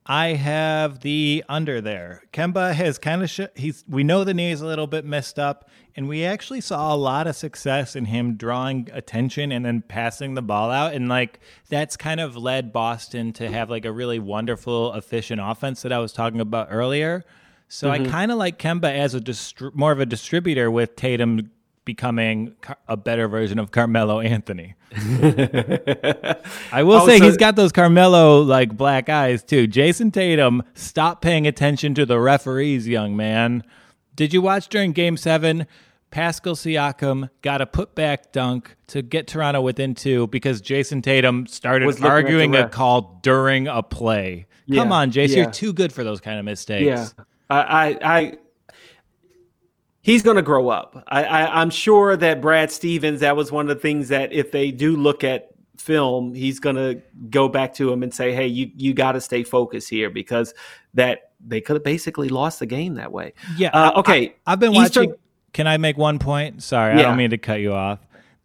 I have the under there. Kemba has kind of sh- he's we know the knee is a little bit messed up, and we actually saw a lot of success in him drawing attention and then passing the ball out, and like that's kind of led Boston to have like a really wonderful, efficient offense that I was talking about earlier. So mm-hmm. I kind of like Kemba as a distri- more of a distributor, with Tatum becoming a better version of Carmelo Anthony. I will oh, say so- he's got those Carmelo like black eyes too. Jayson Tatum, stop paying attention to the referees, young man. Did you watch during game seven, Pascal Siakam got a putback dunk to get Toronto within two because Jayson Tatum started arguing a call during a play. Yeah. Come on, Jace, yeah. You're too good for those kind of mistakes. Yeah, I, I, I He's going to grow up. I, I, I'm sure that Brad Stevens, that was one of the things that if they do look at film, he's going to go back to him and say, hey, you you got to stay focused here, because that they could have basically lost the game that way. Yeah. Uh, okay. I, I've been Eastern- watching. Can I make one point? Sorry, yeah. I don't mean to cut you off.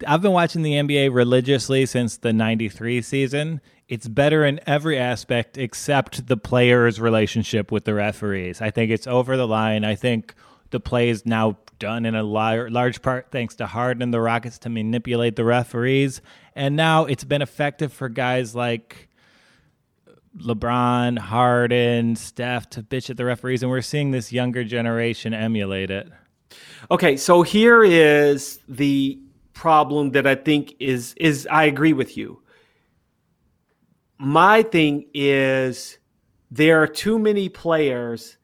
I've been watching the N B A religiously since the ninety-three season. It's better in every aspect except the players' relationship with the referees. I think it's over the line. I think the play is now done in a large part thanks to Harden and the Rockets to manipulate the referees. And now it's been effective for guys like LeBron, Harden, Steph to bitch at the referees. And we're seeing this younger generation emulate it. Okay, so here is the problem that I think is, is I agree with you. My thing is there are too many players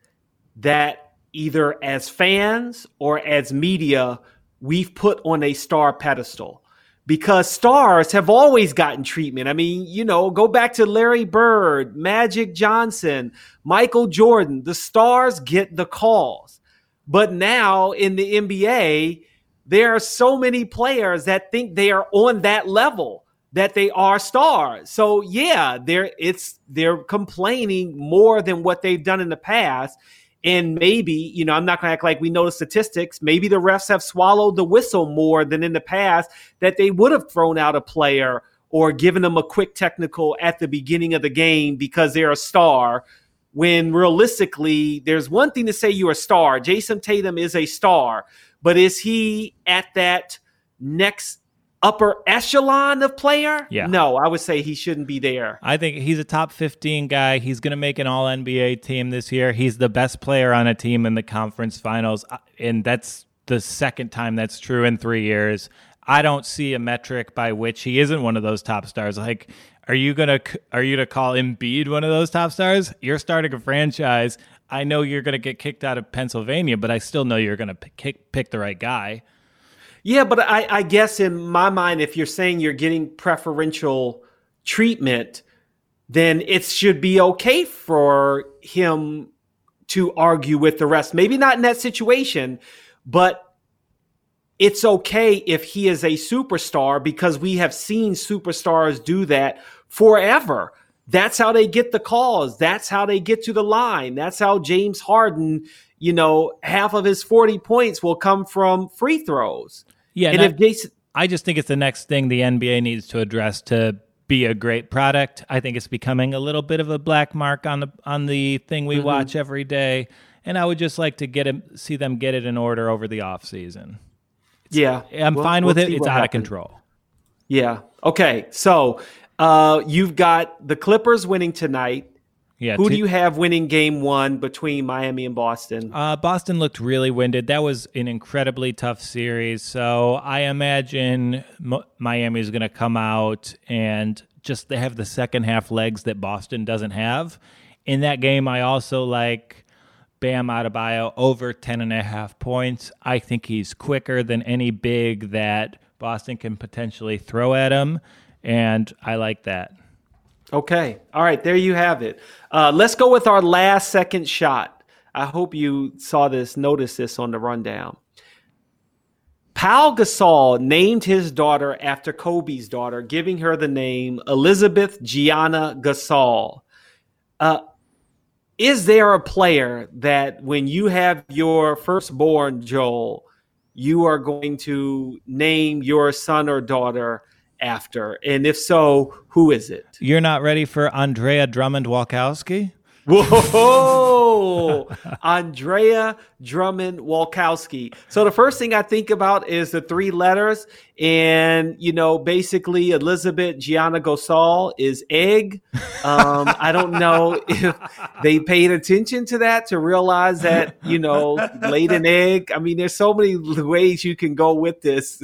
that either as fans or as media, we've put on a star pedestal, because stars have always gotten treatment. I mean, you know, go back to Larry Bird, Magic Johnson, Michael Jordan. The stars get the calls. But now in the N B A, there are so many players that think they are on that level, that they are stars. So yeah, they're, it's, they're complaining more than what they've done in the past. And maybe, you know, I'm not going to act like we know the statistics. Maybe the refs have swallowed the whistle more than in the past, that they would have thrown out a player or given them a quick technical at the beginning of the game because they're a star. When realistically, there's one thing to say you're a star. Jayson Tatum is a star. But is he at that next upper echelon of player? Yeah. No, I would say he shouldn't be there. I think he's a top fifteen guy. He's going to make an all N B A team this year. He's the best player on a team in the conference finals. And that's the second time that's true in three years. I don't see a metric by which he isn't one of those top stars. Like, are you gonna are you to call Embiid one of those top stars? You're starting a franchise. I know you're gonna get kicked out of Pennsylvania, but I still know you're gonna pick pick the right guy. Yeah, but I, I guess in my mind, if you're saying you're getting preferential treatment, then it should be okay for him to argue with the rest. Maybe not in that situation, but it's okay if he is a superstar, because we have seen superstars do that forever. That's how they get the calls. That's how they get to the line. That's how James Harden, you know, half of his forty points will come from free throws. Yeah, and, and if I, Jayson, I just think it's the next thing the N B A needs to address to be a great product. I think it's becoming a little bit of a black mark on the on the thing we mm-hmm. watch every day, and I would just like to get it, see them get it in order over the off season. It's, yeah, I'm we'll, fine with we'll it. It's out happens. Of control. Yeah. Okay. So. Uh, you've got the Clippers winning tonight. Yeah. Who t- do you have winning game one between Miami and Boston? Uh, Boston looked really winded. That was an incredibly tough series. So I imagine Mo- Miami is going to come out and just they have the second half legs that Boston doesn't have. In that game, I also like Bam Adebayo over ten and a half points. I think he's quicker than any big that Boston can potentially throw at him. And I like that. Okay. All right. There you have it. Uh, let's go with our last second shot. I hope you saw this, noticed this on the rundown. Pau Gasol named his daughter after Kobe's daughter, giving her the name Elizabeth Gianna Gasol. Uh, is there a player that when you have your firstborn, Joel, you are going to name your son or daughter after? And if so, who is it? You're not ready for Andrea Drummond Wolkowski? Whoa! Andrea Drummond Wolkowski. So the first thing I think about is the three letters. And, you know, basically Elizabeth Gianna Gasol is egg. Um, I don't know if they paid attention to that to realize that, you know, laid an egg. I mean, there's so many ways you can go with this.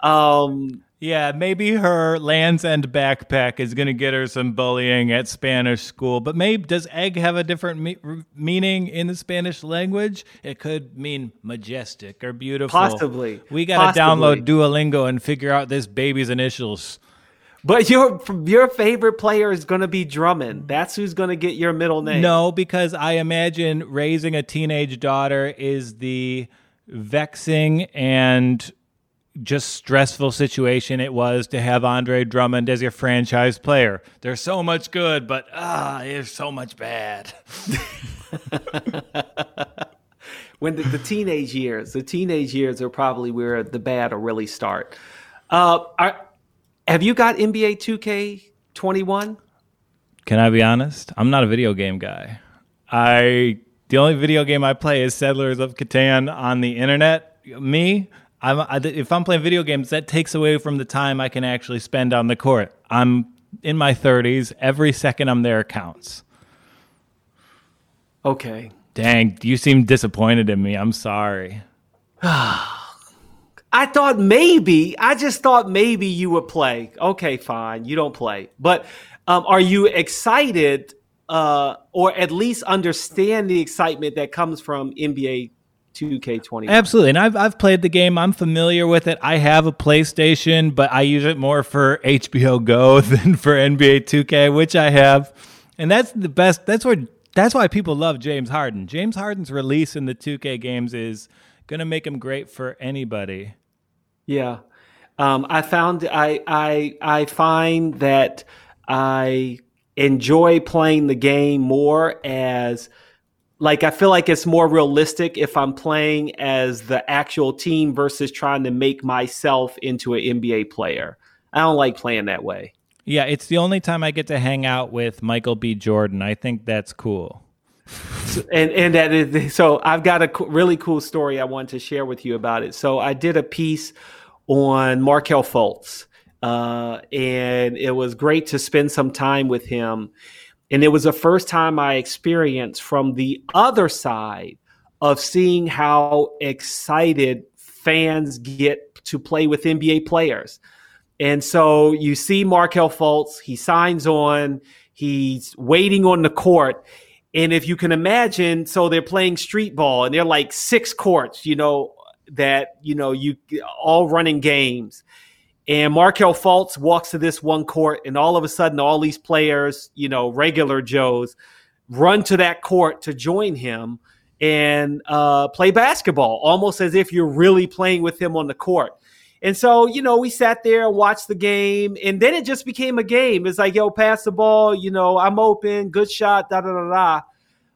Um, yeah, maybe her Land's End backpack is going to get her some bullying at Spanish school. But maybe does egg have a different me- meaning in the Spanish language? It could mean majestic or beautiful. Possibly. We got to download Duolingo and figure out this baby's initials. But your your favorite player is going to be Drummond. That's who's going to get your middle name. No, because I imagine raising a teenage daughter is the vexing and just stressful situation it was to have Andre Drummond as your franchise player. There's so much good, but ah, there's so much bad. When the, the teenage years, the teenage years are probably where the bad will really start. Uh, are, have you got N B A two K twenty-one? Can I be honest? I'm not a video game guy. I the only video game I play is Settlers of Catan on the internet. Me. I'm, I, if I'm playing video games, that takes away from the time I can actually spend on the court. I'm in my thirties. Every second I'm there counts. Okay. Dang, you seem disappointed in me. I'm sorry. I thought maybe, I just thought maybe you would play. Okay, fine. You don't play. But um, are you excited uh, or at least understand the excitement that comes from N B A two K twenty-one? Absolutely. And I've I've played the game. I'm familiar with it. I have a PlayStation, but I use it more for H B O Go than for N B A two K, which I have. And that's the best. That's where that's why people love James Harden. James Harden's release in the two K games is going to make him great for anybody. Yeah. Um, I found I I I find that I enjoy playing the game more as Like, I feel like it's more realistic if I'm playing as the actual team versus trying to make myself into an N B A player. I don't like playing that way. Yeah, it's the only time I get to hang out with Michael B. Jordan. I think that's cool. So, and and that is, so I've got a co- really cool story I wanted to share with you about it. So I did a piece on Markelle Fultz, uh, and it was great to spend some time with him. And it was the first time I experienced from the other side of seeing how excited fans get to play with N B A players. And so you see Markelle Fultz, he signs on, he's waiting on the court. And if you can imagine, so they're playing street ball and they're like six courts, you know, that, you know, you all running games. And Markelle Fultz walks to this one court, and all of a sudden all these players, you know, regular Joes, run to that court to join him and uh, play basketball, almost as if you're really playing with him on the court. And so, you know, we sat there and watched the game, and then it just became a game. It's like, yo, pass the ball, you know, I'm open, good shot, da-da-da-da.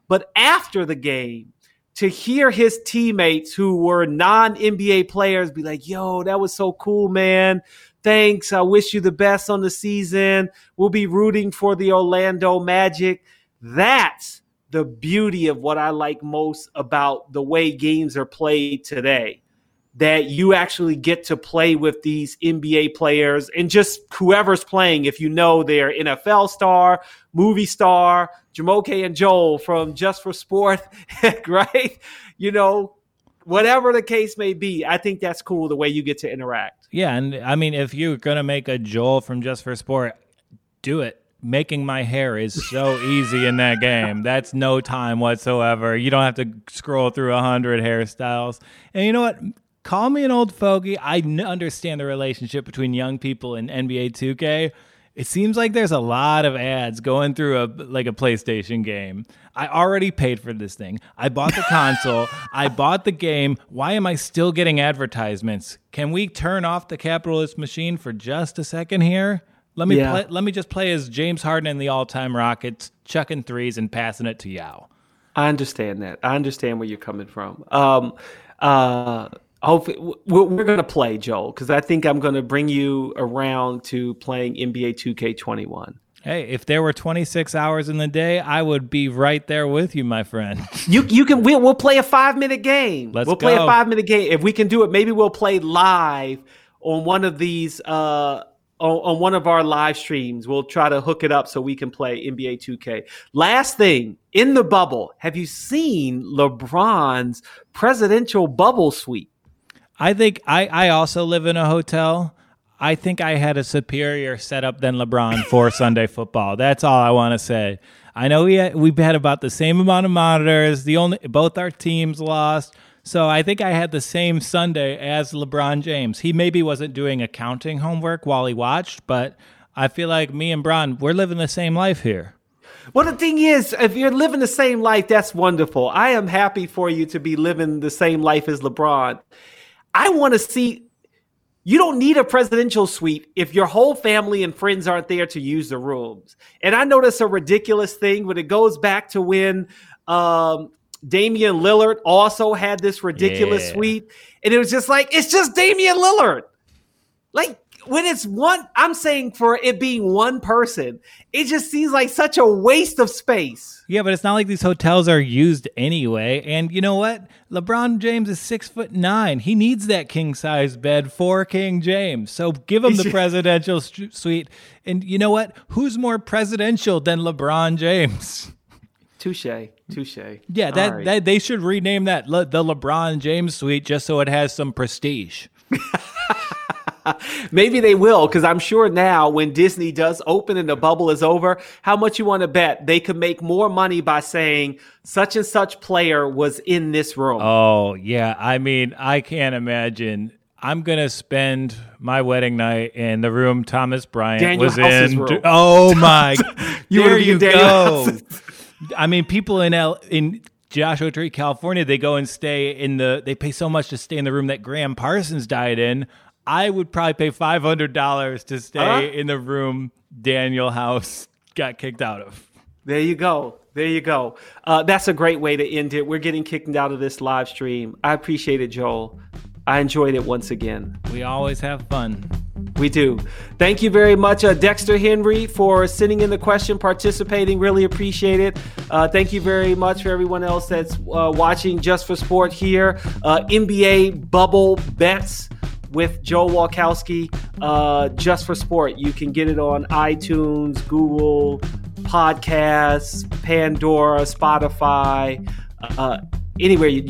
But after the game, to hear his teammates who were non-N B A players be like, yo, that was so cool, man. Thanks. I wish you the best on the season. We'll be rooting for the Orlando Magic. That's the beauty of what I like most about the way games are played today, that you actually get to play with these N B A players and just whoever's playing, if you know they're N F L star, movie star, Jamoke and Joel from Just for Sport, right? You know, whatever the case may be, I think that's cool, the way you get to interact. Yeah, and I mean, if you're going to make a Joel from Just for Sport, do it. Making my hair is so easy in that game. That's no time whatsoever. You don't have to scroll through one hundred hairstyles. And you know what? Call me an old fogey. I n- understand the relationship between young people and N B A two K. It seems like there's a lot of ads going through a like a PlayStation game. I already paid for this thing. I bought the console. I bought the game. Why am I still getting advertisements? Can we turn off the capitalist machine for just a second here? Let me yeah. play, let me just play as James Harden and the all-time Rockets, chucking threes and passing it to Yao. I understand that. I understand where you're coming from. Um, uh, Hopefully, we're going to play, Joel, because I think I'm going to bring you around to playing N B A two K twenty-one. Hey, if there were twenty-six hours in the day, I would be right there with you, my friend. You you can we'll, we'll play a five minute game. Let's we'll go. play a five minute game if we can do it. Maybe we'll play live on one of these uh, on, on one of our live streams. We'll try to hook it up so we can play N B A two K. Last thing in the bubble, have you seen LeBron's presidential bubble suite? I think I, I also live in a hotel. I think I had a superior setup than LeBron for Sunday football. That's all I want to say. I know we had, we had about the same amount of monitors. The only both our teams lost. So I think I had the same Sunday as LeBron James. He maybe wasn't doing accounting homework while he watched, but I feel like me and Bron, we're living the same life here. Well, the thing is, if you're living the same life, that's wonderful. I am happy for you to be living the same life as LeBron. I want to see, you don't need a presidential suite if your whole family and friends aren't there to use the rooms. And I know that's a ridiculous thing, but it goes back to when um, Damian Lillard also had this ridiculous yeah. suite. And it was just like, it's just Damian Lillard. Like when it's one, I'm saying for it being one person, it just seems like such a waste of space. Yeah, but it's not like these hotels are used anyway. And you know what? LeBron James is six foot nine. He needs that king-size bed for King James. So give him the presidential suite. And you know what? Who's more presidential than LeBron James? Touche, touche. Yeah, that, right. that they should rename that Le, the LeBron James suite just so it has some prestige. Maybe they will, because I'm sure now when Disney does open and the bubble is over, how much you want to bet they could make more money by saying such and such player was in this room. Oh, yeah. I mean, I can't imagine. I'm going to spend my wedding night in the room Thomas Bryant Daniel was House's in. Room. Oh, my. you there you Daniel go. House's. I mean, people in L- in Joshua Tree, California, they go and stay in the – they pay so much to stay in the room that Graham Parsons died in. I would probably pay five hundred dollars to stay uh-huh. in the room Daniel House got kicked out of. There you go. There you go. Uh, that's a great way to end it. We're getting kicked out of this live stream. I appreciate it, Joel. I enjoyed it once again. We always have fun. We do. Thank you very much, uh, Dexter Henry, for sending in the question, participating. Really appreciate it. Uh, thank you very much for everyone else that's uh, watching Just for Sport here. Uh, N B A Bubble Bets with Joel Wolkowski, uh, Just for Sport. You can get it on iTunes, Google Podcasts, Pandora, Spotify, uh, anywhere you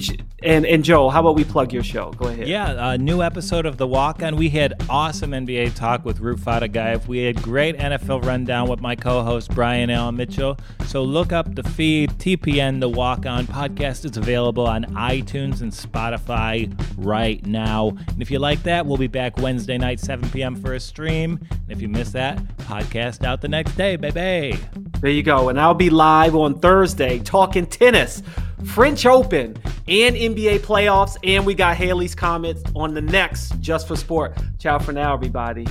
and and Joel, how about we plug your show? Go ahead. Yeah, a new episode of The Walk-On. We had awesome N B A talk with Roof Fatagayev. We had great N F L rundown with my co-host Brian Allen Mitchell. So look up the feed, T P N The Walk-On podcast. It's available on iTunes and Spotify right now. And if you like that, we'll be back Wednesday night, seven p.m. for a stream. And if you miss that, podcast out the next day, baby. There you go. And I'll be live on Thursday talking tennis, French Open, and N B A playoffs, and we got Haley's comments on the next Just for Sport. Ciao for now, everybody.